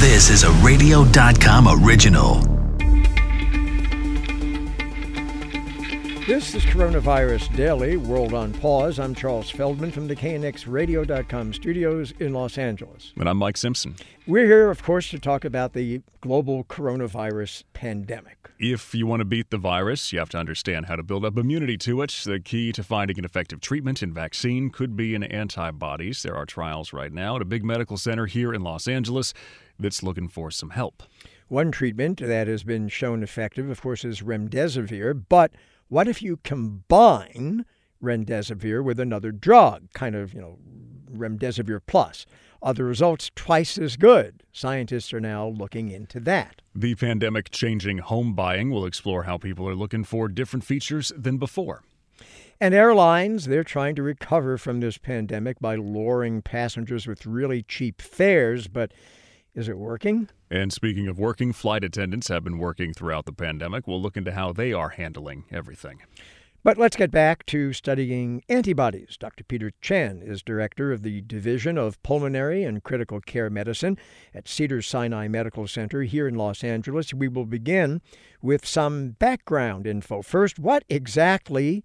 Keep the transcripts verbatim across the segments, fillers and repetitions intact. This is a radio dot com original. This is Coronavirus Daily, World on Pause. I'm Charles Feldman from the K N X radio dot com studios in Los Angeles. And I'm Mike Simpson. We're here, of course, to talk about the global coronavirus pandemic. If you want to beat the virus, you have to understand how to build up immunity to it. The key to finding an effective treatment and vaccine could be in antibodies. There are trials right now at a big medical center here in Los Angeles that's looking for some help. One treatment that has been shown effective, of course, is Remdesivir, but what if you combine Remdesivir with another drug, kind of, you know, Remdesivir plus? Are the results twice as good? Scientists are now looking into that. The pandemic changing home buying will explore how people are looking for different features than before. And airlines, they're trying to recover from this pandemic by luring passengers with really cheap fares, but is it working? And speaking of working, flight attendants have been working throughout the pandemic. We'll look into how they are handling everything. But let's get back to studying antibodies. Doctor Peter Chen is director of the Division of Pulmonary and Critical Care Medicine at Cedars-Sinai Medical Center here in Los Angeles. We will begin with some background info. First, what exactly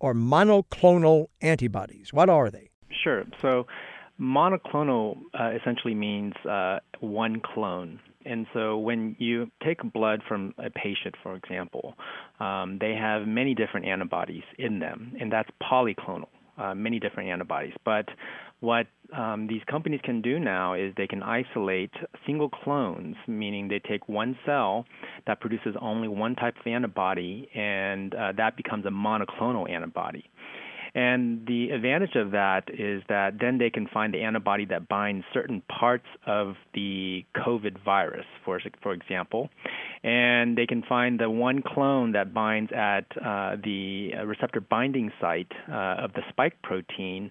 are monoclonal antibodies? What are they? Sure. So monoclonal uh, essentially means uh, one clone. And so when you take blood from a patient, for example, um, they have many different antibodies in them, and that's polyclonal, uh, many different antibodies. But what um, these companies can do now is they can isolate single clones, meaning they take one cell that produces only one type of antibody, and uh, that becomes a monoclonal antibody. And the advantage of that is that then they can find the antibody that binds certain parts of the COVID virus, for for example, and they can find the one clone that binds at uh, the receptor binding site uh, of the spike protein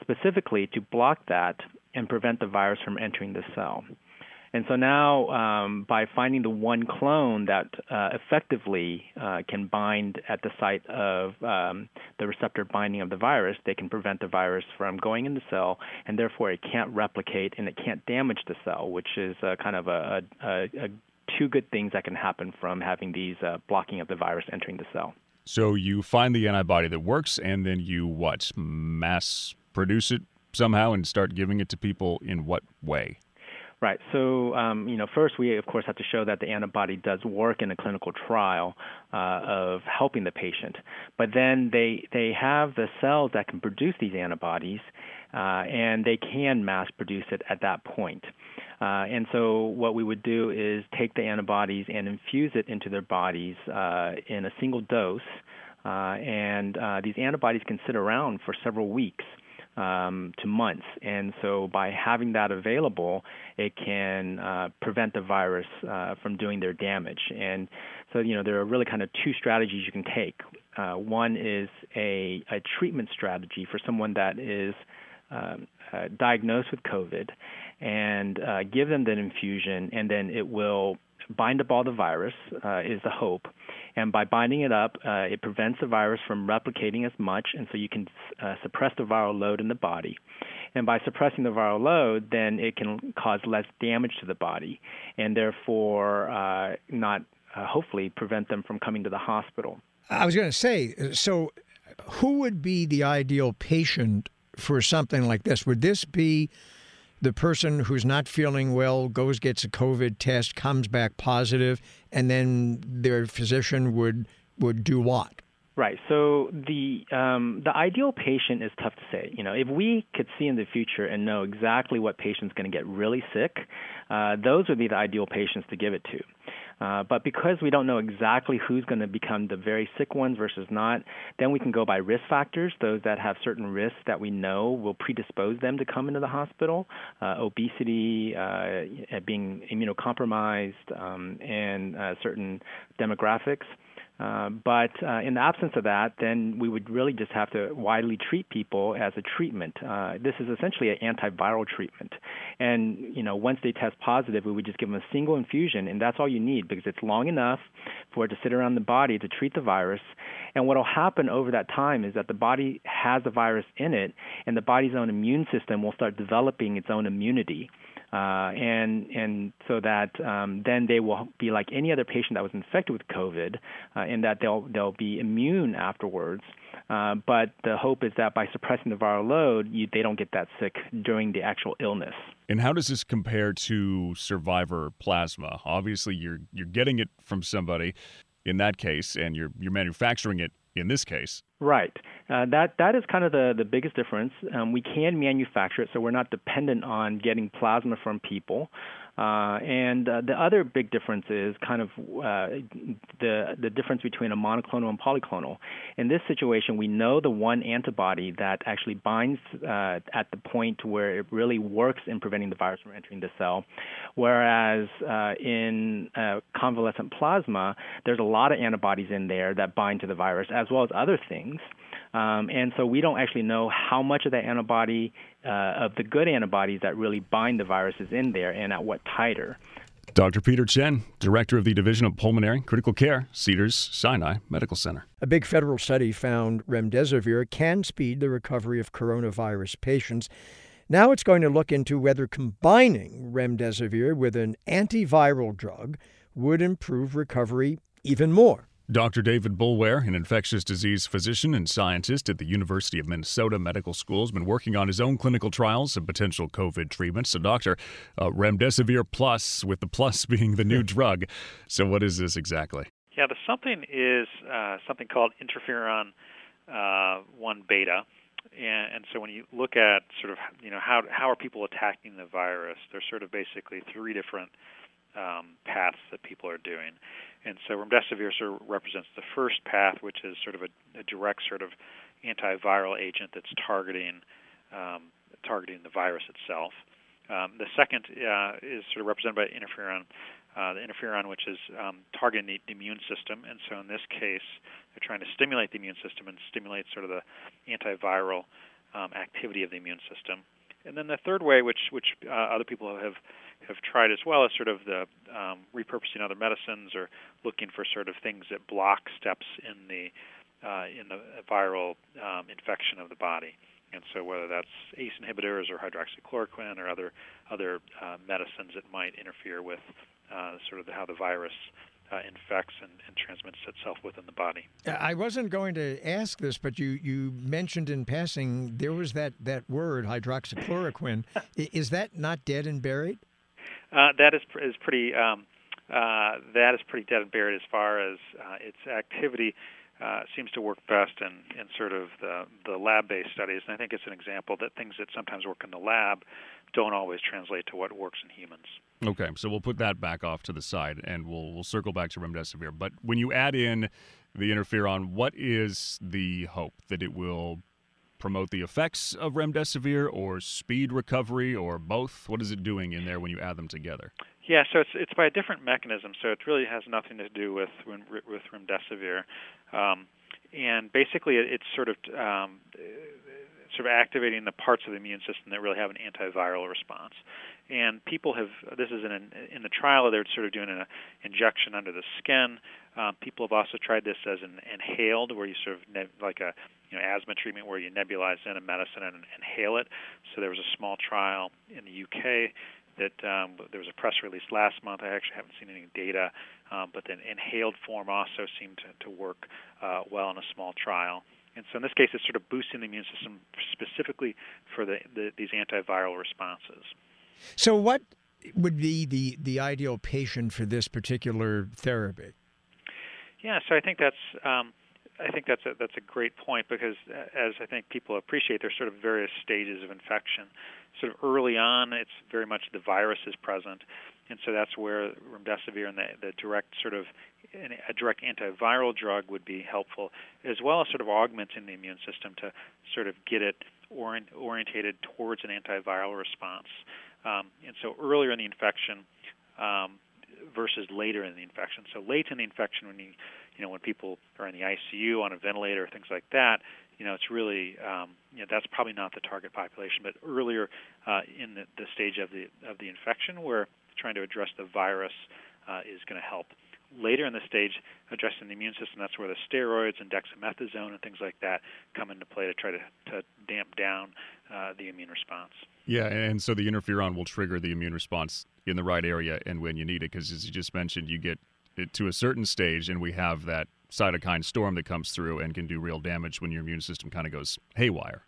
specifically to block that and prevent the virus from entering the cell. And so now, um, by finding the one clone that uh, effectively uh, can bind at the site of um, the receptor binding of the virus, they can prevent the virus from going in the cell, and therefore it can't replicate and it can't damage the cell, which is uh, kind of a, a, a two good things that can happen from having these uh, blocking of the virus entering the cell. So you find the antibody that works, and then you what? Mass produce it somehow and start giving it to people in what way? Right. So, um, you know, first we, of course, have to show that the antibody does work in a clinical trial uh, of helping the patient. But then they they have the cells that can produce these antibodies, uh, and they can mass produce it at that point. Uh, and so what we would do is take the antibodies and infuse it into their bodies uh, in a single dose, uh, and uh, these antibodies can sit around for several weeks. Um, to months. And so by having that available, it can uh, prevent the virus uh, from doing their damage. And so, you know, there are really kind of two strategies you can take. Uh, one is a, a treatment strategy for someone that is um, uh, diagnosed with COVID and uh, give them that infusion, and then it will bind up all the virus, uh, is the hope. And by binding it up, uh, it prevents the virus from replicating as much, and so you can uh, suppress the viral load in the body. And by suppressing the viral load, then it can cause less damage to the body, and therefore uh, not uh, hopefully prevent them from coming to the hospital. I was going to say, so who would be the ideal patient for something like this? Would this be the person who's not feeling well, goes, gets a COVID test, comes back positive, and then their physician would would do what? Right. So the um, the ideal patient is tough to say. You know, if we could see in the future and know exactly what patient's going to get really sick, uh, those would be the ideal patients to give it to. Uh, but because we don't know exactly who's going to become the very sick ones versus not, then we can go by risk factors, those that have certain risks that we know will predispose them to come into the hospital, uh, obesity, uh, being immunocompromised, um, and uh, certain demographics. Uh, but uh, in the absence of that, then we would really just have to widely treat people as a treatment. Uh, this is essentially an antiviral treatment. And, you know, once they test positive, we would just give them a single infusion, and that's all you need because it's long enough for it to sit around the body to treat the virus. And what will happen over that time is that the body has the virus in it, and the body's own immune system will start developing its own immunity. Uh, and and so that um, then they will be like any other patient that was infected with COVID, uh, in that they'll they'll be immune afterwards. Uh, but the hope is that by suppressing the viral load, you, they don't get that sick during the actual illness. And how does this compare to survivor plasma? Obviously, you're you're getting it from somebody in that case, and you're you're manufacturing it in this case. Right. Uh, that that is kind of the, the biggest difference. Um, we can manufacture it, so we're not dependent on getting plasma from people. Uh, and uh, the other big difference is kind of uh, the the difference between a monoclonal and polyclonal. In this situation, we know the one antibody that actually binds uh, at the point where it really works in preventing the virus from entering the cell, whereas uh, in uh, convalescent plasma, there's a lot of antibodies in there that bind to the virus as well as other things. Um, and so we don't actually know how much of the antibody, uh, of the good antibodies that really bind the viruses in there and at what titer. Doctor Peter Chen, Director of the Division of Pulmonary Critical Care, Cedars-Sinai Medical Center. A big federal study found remdesivir can speed the recovery of coronavirus patients. Now it's going to look into whether combining remdesivir with an antiviral drug would improve recovery even more. Doctor David Bulware, an infectious disease physician and scientist at the University of Minnesota Medical School, has been working on his own clinical trials of potential COVID treatments. So, doctor, uh, remdesivir plus, with the plus being the new drug. So what is this exactly? Yeah, the something is uh, something called interferon uh, one beta. And, and so when you look at sort of, you know, how, how are people attacking the virus, there's sort of basically three different Um, paths that people are doing. And so remdesivir sort of represents the first path, which is sort of a, a direct sort of antiviral agent that's targeting um, targeting the virus itself. Um, the second uh, is sort of represented by interferon, uh, the interferon which is um, targeting the, the immune system. And so in this case, they're trying to stimulate the immune system and stimulate sort of the antiviral um, activity of the immune system. And then the third way, which which uh, other people have have tried as well, is sort of the um, repurposing other medicines or looking for sort of things that block steps in the uh, in the viral um, infection of the body. And so whether that's A C E inhibitors or hydroxychloroquine or other other uh, medicines that might interfere with uh, sort of how the virus Uh, infects and, and transmits itself within the body. I wasn't going to ask this, but you, you mentioned in passing there was that, that word, hydroxychloroquine. Is that not dead and buried? Uh, that is is pretty um, uh, that is pretty dead and buried as far as uh, its activity. Uh, seems to work best in, in sort of the, the lab-based studies. And I think it's an example that things that sometimes work in the lab don't always translate to what works in humans. Okay, so we'll put that back off to the side, and we'll we'll circle back to remdesivir. But when you add in the interferon, what is the hope? That it will promote the effects of remdesivir or speed recovery or both? What is it doing in there when you add them together? Yeah, so it's it's by a different mechanism, so it really has nothing to do with with remdesivir, um, and basically it, it's sort of um, sort of activating the parts of the immune system that really have an antiviral response. And people have this is in an, in the trial they're sort of doing an injection under the skin. Um, people have also tried this as an inhaled, where you sort of ne- like a you know asthma treatment where you nebulize in a medicine and inhale it. So there was a small trial in the U K. That um, there was a press release last month. I actually haven't seen any data, um, but the inhaled form also seemed to, to work uh, well in a small trial. And so in this case, it's sort of boosting the immune system specifically for the, the, these antiviral responses. So what would be the, the ideal patient for this particular therapy? Yeah, so I think that's... Um, I think that's a, that's a great point because, as I think people appreciate, there's sort of various stages of infection. Sort of early on, it's very much the virus is present, and so that's where remdesivir and the, the direct sort of a direct antiviral drug would be helpful, as well as sort of augmenting the immune system to sort of get it orient, orientated towards an antiviral response. Um, and so earlier in the infection um, versus later in the infection. So late in the infection, when you You know, when people are in the I C U on a ventilator, things like that, you know, it's really, um, you know, that's probably not the target population. But earlier uh, in the, the stage of the of the infection, where trying to address the virus uh, is going to help. Later in the stage, addressing the immune system, that's where the steroids and dexamethasone and things like that come into play to try to, to damp down uh, the immune response. Yeah, and so the interferon will trigger the immune response in the right area and when you need it, because as you just mentioned, you get it to a certain stage and we have that cytokine storm that comes through and can do real damage when your immune system kind of goes haywire.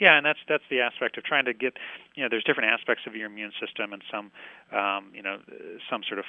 Yeah, and that's that's the aspect of trying to get, you know, there's different aspects of your immune system, and some, um, you know, some sort of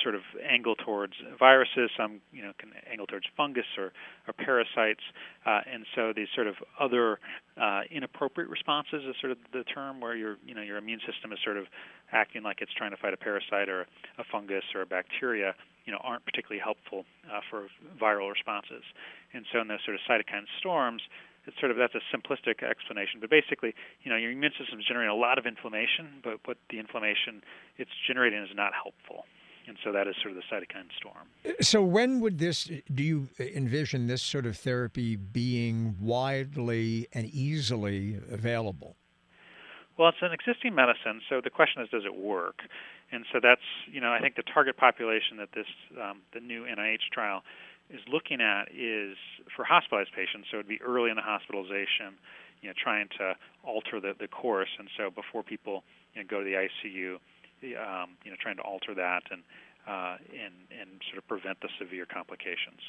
sort of angle towards viruses, some, you know, can angle towards fungus or, or parasites, uh, and so these sort of other uh, inappropriate responses is sort of the term where your, you know, your immune system is sort of acting like it's trying to fight a parasite or a fungus or a bacteria, you know, aren't particularly helpful uh, for viral responses, and so in those sort of cytokine storms. It's sort of that's a simplistic explanation, but basically, you know, your immune system is generating a lot of inflammation, but what the inflammation it's generating is not helpful, and so that is sort of the cytokine storm. So, when would this? Do you envision this sort of therapy being widely and easily available? Well, it's an existing medicine, so the question is, does it work? And so that's, you know, I think the target population that this um, the new N I H trial is looking at is for hospitalized patients, so it would be early in the hospitalization, you know, trying to alter the, the course, and so before people, you know, go to the I C U, um, you know, trying to alter that and, uh, and and sort of prevent the severe complications.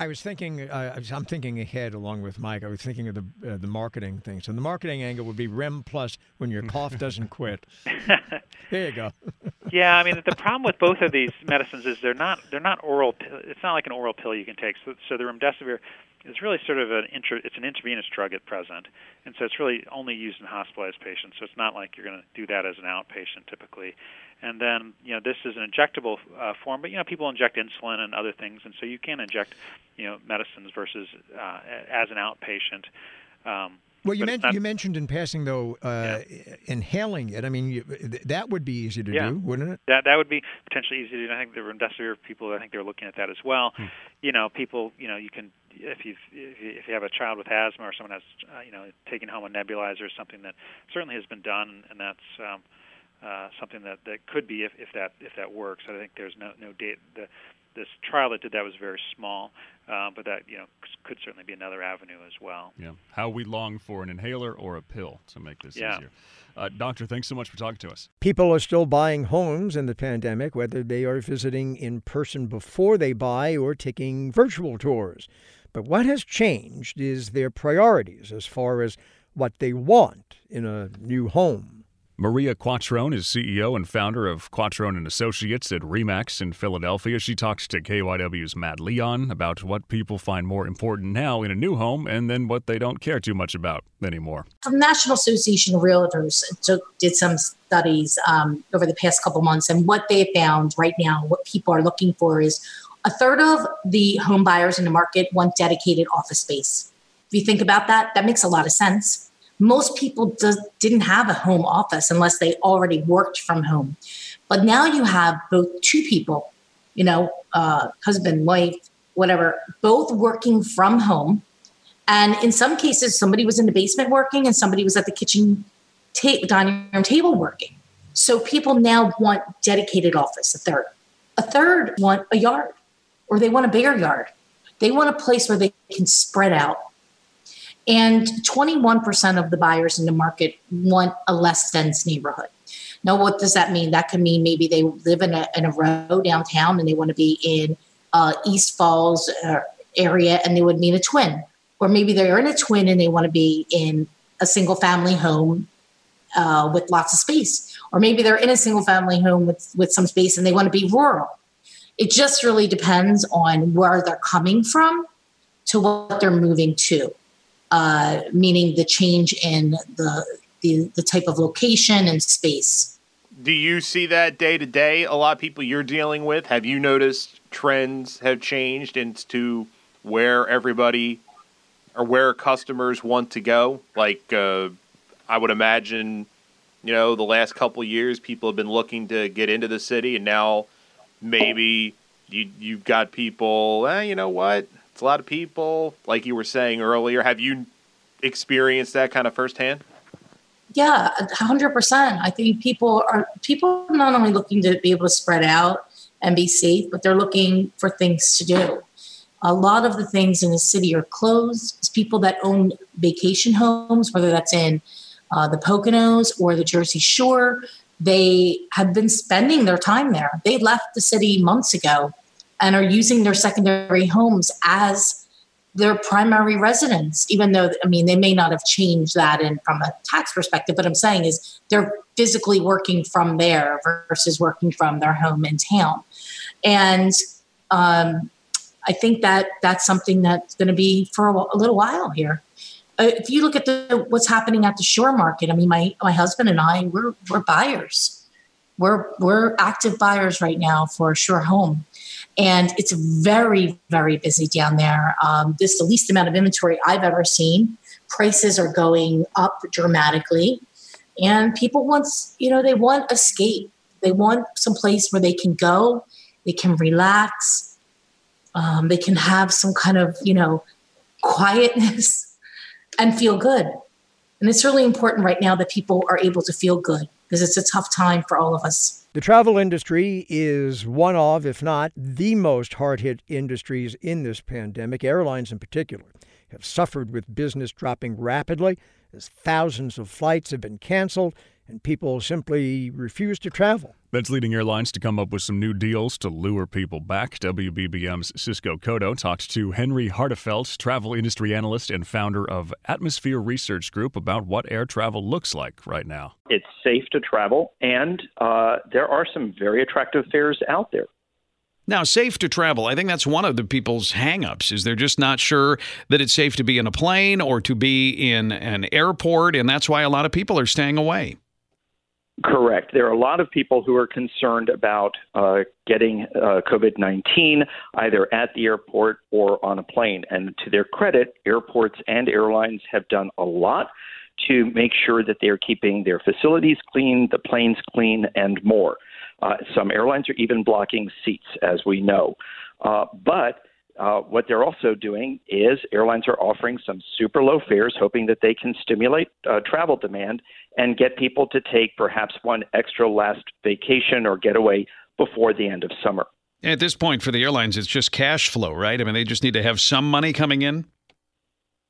I was thinking, uh, I'm thinking ahead along with Mike. I was thinking of the uh, the marketing thing. So the marketing angle would be R E M plus when your cough doesn't quit. There you go. Yeah, I mean the problem with both of these medicines is they're not they're not oral. It's not like an oral pill you can take. So, so the remdesivir is really sort of an intra, it's an intravenous drug at present, and so it's really only used in hospitalized patients. So it's not like you're going to do that as an outpatient typically. And then, you know, this is an injectable uh, form, but, you know, people inject insulin and other things, and so you can inject, you know, medicines versus uh, as an outpatient. Um, well, you, men- not- you mentioned in passing, though, uh, yeah. inhaling it. I mean, you, th- that would be easy to yeah. do, wouldn't it? That that would be potentially easy to do. I think the remdesivir people, I think they're looking at that as well. Hmm. You know, people, you know, you can, if you if you have a child with asthma or someone has, uh, you know, taking home a nebulizer is something that certainly has been done, and that's... Um, Uh, something that, that could be if, if that if that works. I think there's no no date. The, this trial that did that was very small, uh, but that, you know, could certainly be another avenue as well. Yeah, how we long for an inhaler or a pill to make this yeah. easier. Uh, doctor, thanks so much for talking to us. People are still buying homes in the pandemic, whether they are visiting in person before they buy or taking virtual tours. But what has changed is their priorities as far as what they want in a new home. Maria Quattrone is C E O and founder of Quattrone and Associates at REMAX in Philadelphia. She talks to K Y W's Matt Leon about what people find more important now in a new home and then what they don't care too much about anymore. The National Association of Realtors did some studies um, over the past couple months, and what they found right now, what people are looking for is a third of the home buyers in the market want dedicated office space. If you think about that, that makes a lot of sense. Most people do, didn't have a home office unless they already worked from home. But now you have both two people, you know, uh, husband, wife, whatever, both working from home. And in some cases, somebody was in the basement working and somebody was at the kitchen ta- dining room table working. So people now want dedicated office, a third. A third want a yard, or they want a bigger yard. They want a place where they can spread out. And twenty-one percent of the buyers in the market want a less dense neighborhood. Now, what does that mean? That could mean maybe they live in a, in a row downtown and they want to be in uh, East Falls uh, area and they would need a twin. Or maybe they're in a twin and they want to be in a single family home uh, with lots of space. Or maybe they're in a single family home with, with some space and they want to be rural. It just really depends on where they're coming from to what they're moving to. Uh, meaning the change in the, the the type of location and space. Do you see that day to day? A lot of people you're dealing with, have you noticed trends have changed into where everybody or where customers want to go? Like uh, I would imagine, you know, the last couple of years people have been looking to get into the city, and now maybe you, you've got people, eh, you know what? It's a lot of people, like you were saying earlier. Have you experienced that kind of firsthand? Yeah, one hundred percent. I think people are people are not only looking to be able to spread out and be safe, but they're looking for things to do. A lot of the things in the city are closed, It's people that own vacation homes, whether that's in uh, the Poconos or the Jersey Shore. They have been spending their time there. They left the city months ago and are using their secondary homes as their primary residence, even though, I mean, they may not have changed that in from a tax perspective, but I'm saying is they're physically working from there versus working from their home in town. And um, I think that that's something that's going to be for a, a little while here. Uh, if you look at the, what's happening at the shore market, I mean, my, my husband and I, we're, we're buyers. We're, we're active buyers right now for a shore home. And it's very, very busy down there. Um, this is the least amount of inventory I've ever seen. Prices are going up dramatically. And people want, you know, they want escape. They want some place where they can go, they can relax, um, they can have some kind of, you know, quietness and feel good. And it's really important right now that people are able to feel good, because it's a tough time for all of us. The travel industry is one of, if not the most hard-hit industries in this pandemic. Airlines in particular have suffered with business dropping rapidly as thousands of flights have been canceled and people simply refuse to travel. That's leading airlines to come up with some new deals to lure people back. W B B M's Cisco Cotto talked to Henry Hartefelt, travel industry analyst and founder of Atmosphere Research Group, about what air travel looks like right now. It's safe to travel, and uh, there are some very attractive fares out there. Now, safe to travel, I think that's one of the people's hang-ups, is they're just not sure that it's safe to be in a plane or to be in an airport, and that's why a lot of people are staying away. Correct. There are a lot of people who are concerned about uh, getting uh, COVID nineteen either at the airport or on a plane. And to their credit, airports and airlines have done a lot to make sure that they are keeping their facilities clean, the planes clean, and more. Uh, some airlines are even blocking seats, as we know. Uh, but uh, what they're also doing is airlines are offering some super low fares, hoping that they can stimulate uh, travel demand and get people to take perhaps one extra last vacation or getaway before the end of summer. At this point, for the airlines, it's just cash flow, right? I mean, they just need to have some money coming in.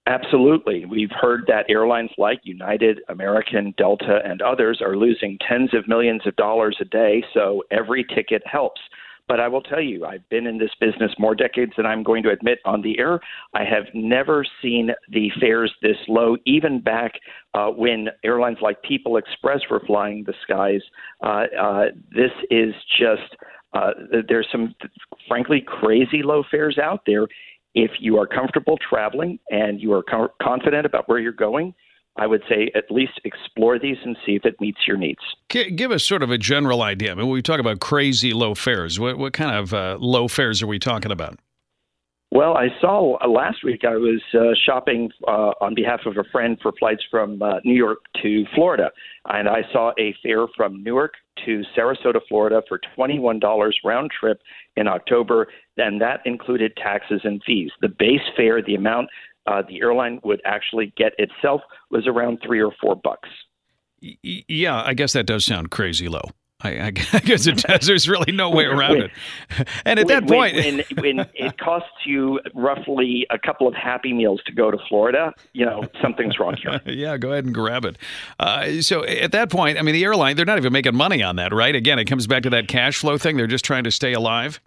Absolutely. We've heard that airlines like United, American, Delta, and others are losing tens of millions of dollars a day, so every ticket helps. But I will tell you, I've been in this business more decades than I'm going to admit on the air. I have never seen the fares this low, even back uh, when airlines like People Express were flying the skies. Uh, uh, this is just, uh, there's some, frankly, crazy low fares out there. If you are comfortable traveling and you are co- confident about where you're going, I would say at least explore these and see if it meets your needs. Give us sort of a general idea. I mean, when we talk about crazy low fares, what, what kind of uh, low fares are we talking about? Well, I saw uh, last week I was uh, shopping uh, on behalf of a friend for flights from uh, New York to Florida, and I saw a fare from Newark to Sarasota, Florida for twenty-one dollars round trip in October, and that included taxes and fees. The base fare, the amount uh, the airline would actually get itself, was around three or four bucks. Yeah, I guess that does sound crazy low. I, I guess it does. There's really no way around it. And at when, that point... when, when it costs you roughly a couple of Happy Meals to go to Florida, you know, something's wrong here. Yeah, go ahead and grab it. Uh, so at that point, I mean, the airline, they're not even making money on that, right? Again, it comes back to that cash flow thing. They're just trying to stay alive.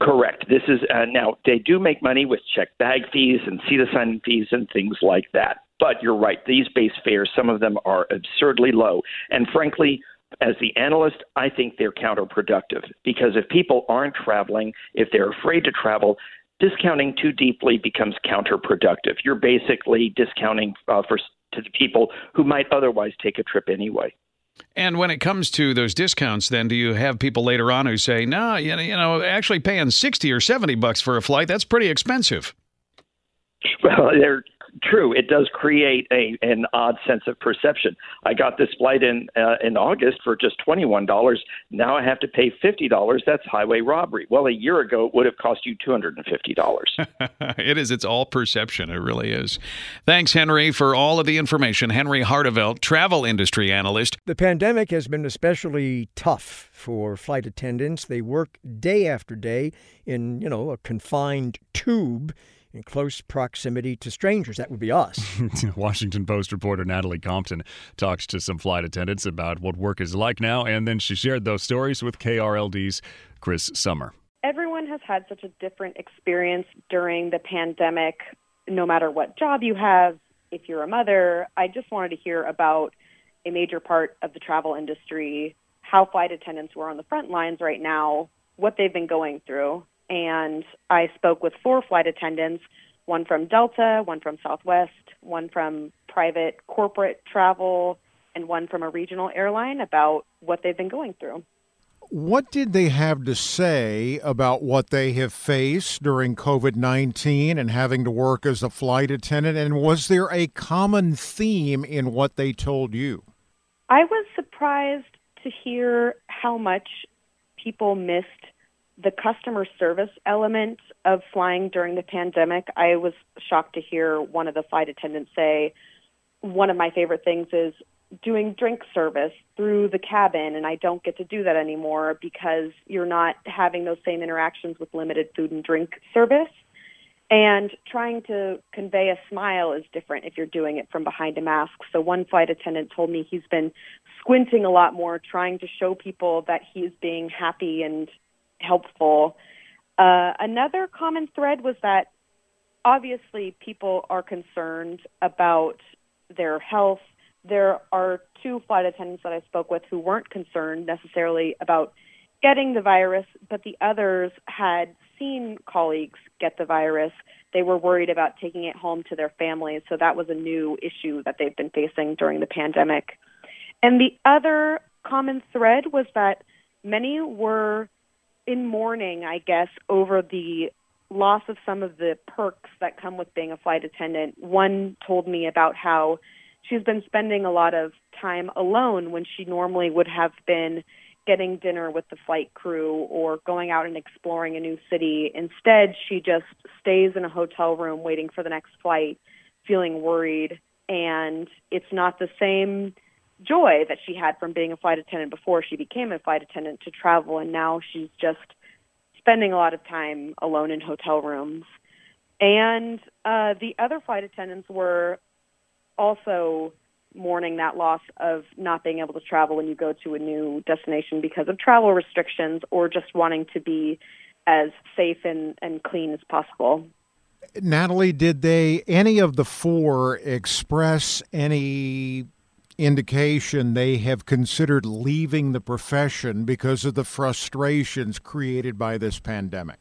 Correct. This is uh, now, they do make money with check bag fees and seat assignment fees and things like that. But you're right. These base fares, some of them are absurdly low. And frankly, as the analyst, I think they're counterproductive, because if people aren't traveling, if they're afraid to travel, discounting too deeply becomes counterproductive. You're basically discounting uh, for to the people who might otherwise take a trip anyway. And when it comes to those discounts, then do you have people later on who say, no, you know, actually paying sixty or seventy bucks for a flight, that's pretty expensive? Well, they're true. It does create a an odd sense of perception. I got this flight in uh, in August for just twenty-one dollars. Now I have to pay fifty dollars. That's highway robbery. Well, a year ago, it would have cost you two hundred fifty dollars. It is. It's all perception. It really is. Thanks, Henry, for all of the information. Henry Hartefelt, travel industry analyst. The pandemic has been especially tough for flight attendants. They work day after day in, you know, a confined tube in close proximity to strangers. That would be us. Washington Post reporter Natalie Compton talks to some flight attendants about what work is like now, and then she shared those stories with K R L D's Chris Summer. Everyone has had such a different experience during the pandemic, no matter what job you have, if you're a mother. I just wanted to hear about a major part of the travel industry, how flight attendants were on the front lines right now, what they've been going through. And I spoke with four flight attendants, one from Delta, one from Southwest, one from private corporate travel, and one from a regional airline about what they've been going through. What did they have to say about what they have faced during COVID nineteen and having to work as a flight attendant? And was there a common theme in what they told you? I was surprised to hear how much people missed the customer service element of flying during the pandemic. I was shocked to hear one of the flight attendants say, one of my favorite things is doing drink service through the cabin, and I don't get to do that anymore because you're not having those same interactions with limited food and drink service. And trying to convey a smile is different if you're doing it from behind a mask. So one flight attendant told me he's been squinting a lot more, trying to show people that he's being happy and helpful. Uh, another common thread was that obviously people are concerned about their health. There are two flight attendants that I spoke with who weren't concerned necessarily about getting the virus, but the others had seen colleagues get the virus. They were worried about taking it home to their families, so that was a new issue that they've been facing during the pandemic. And the other common thread was that many were in mourning, I guess, over the loss of some of the perks that come with being a flight attendant. One told me about how she's been spending a lot of time alone when she normally would have been getting dinner with the flight crew or going out and exploring a new city. Instead, she just stays in a hotel room waiting for the next flight, feeling worried, and it's not the same joy that she had from being a flight attendant before she became a flight attendant to travel, and now she's just spending a lot of time alone in hotel rooms. And uh, the other flight attendants were also mourning that loss of not being able to travel when you go to a new destination because of travel restrictions, or just wanting to be as safe and, and clean as possible. Natalie, did they, any of the four, express any indication they have considered leaving the profession because of the frustrations created by this pandemic?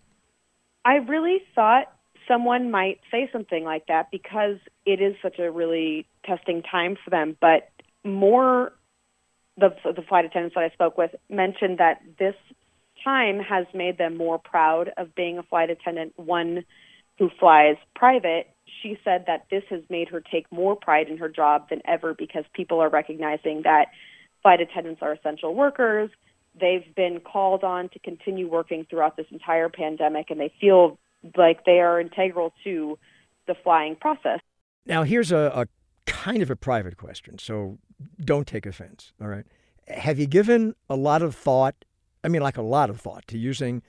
I really thought someone might say something like that because it is such a really testing time for them. But more, the, the flight attendants that I spoke with mentioned that this time has made them more proud of being a flight attendant. One who flies private, she said that this has made her take more pride in her job than ever because people are recognizing that flight attendants are essential workers. They've been called on to continue working throughout this entire pandemic, and they feel like they are integral to the flying process. Now, here's a, a kind of a private question, so don't take offense, all right? Have you given a lot of thought, I mean like a lot of thought, to using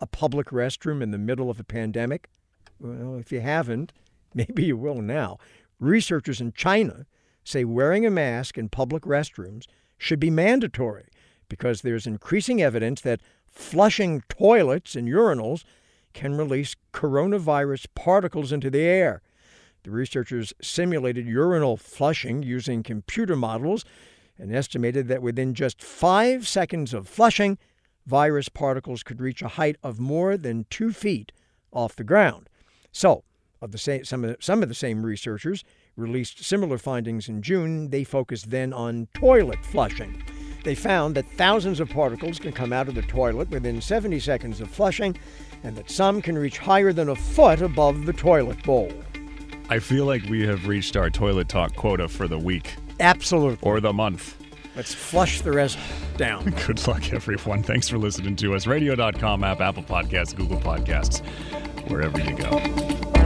a public restroom in the middle of a pandemic? Well, if you haven't, maybe you will now. Researchers in China say wearing a mask in public restrooms should be mandatory because there's increasing evidence that flushing toilets and urinals can release coronavirus particles into the air. The researchers simulated urinal flushing using computer models and estimated that within just five seconds of flushing, virus particles could reach a height of more than two feet off the ground. So, Of the same, some, of, some of the same researchers released similar findings in June. They focused then on toilet flushing. They found that thousands of particles can come out of the toilet within seventy seconds of flushing, and that some can reach higher than a foot above the toilet bowl. I feel like we have reached our toilet talk quota for the week. Absolutely. Or the month. Let's flush the rest down. Good luck, everyone. Thanks for listening to us. radio dot com app, Apple Podcasts, Google Podcasts, wherever you go.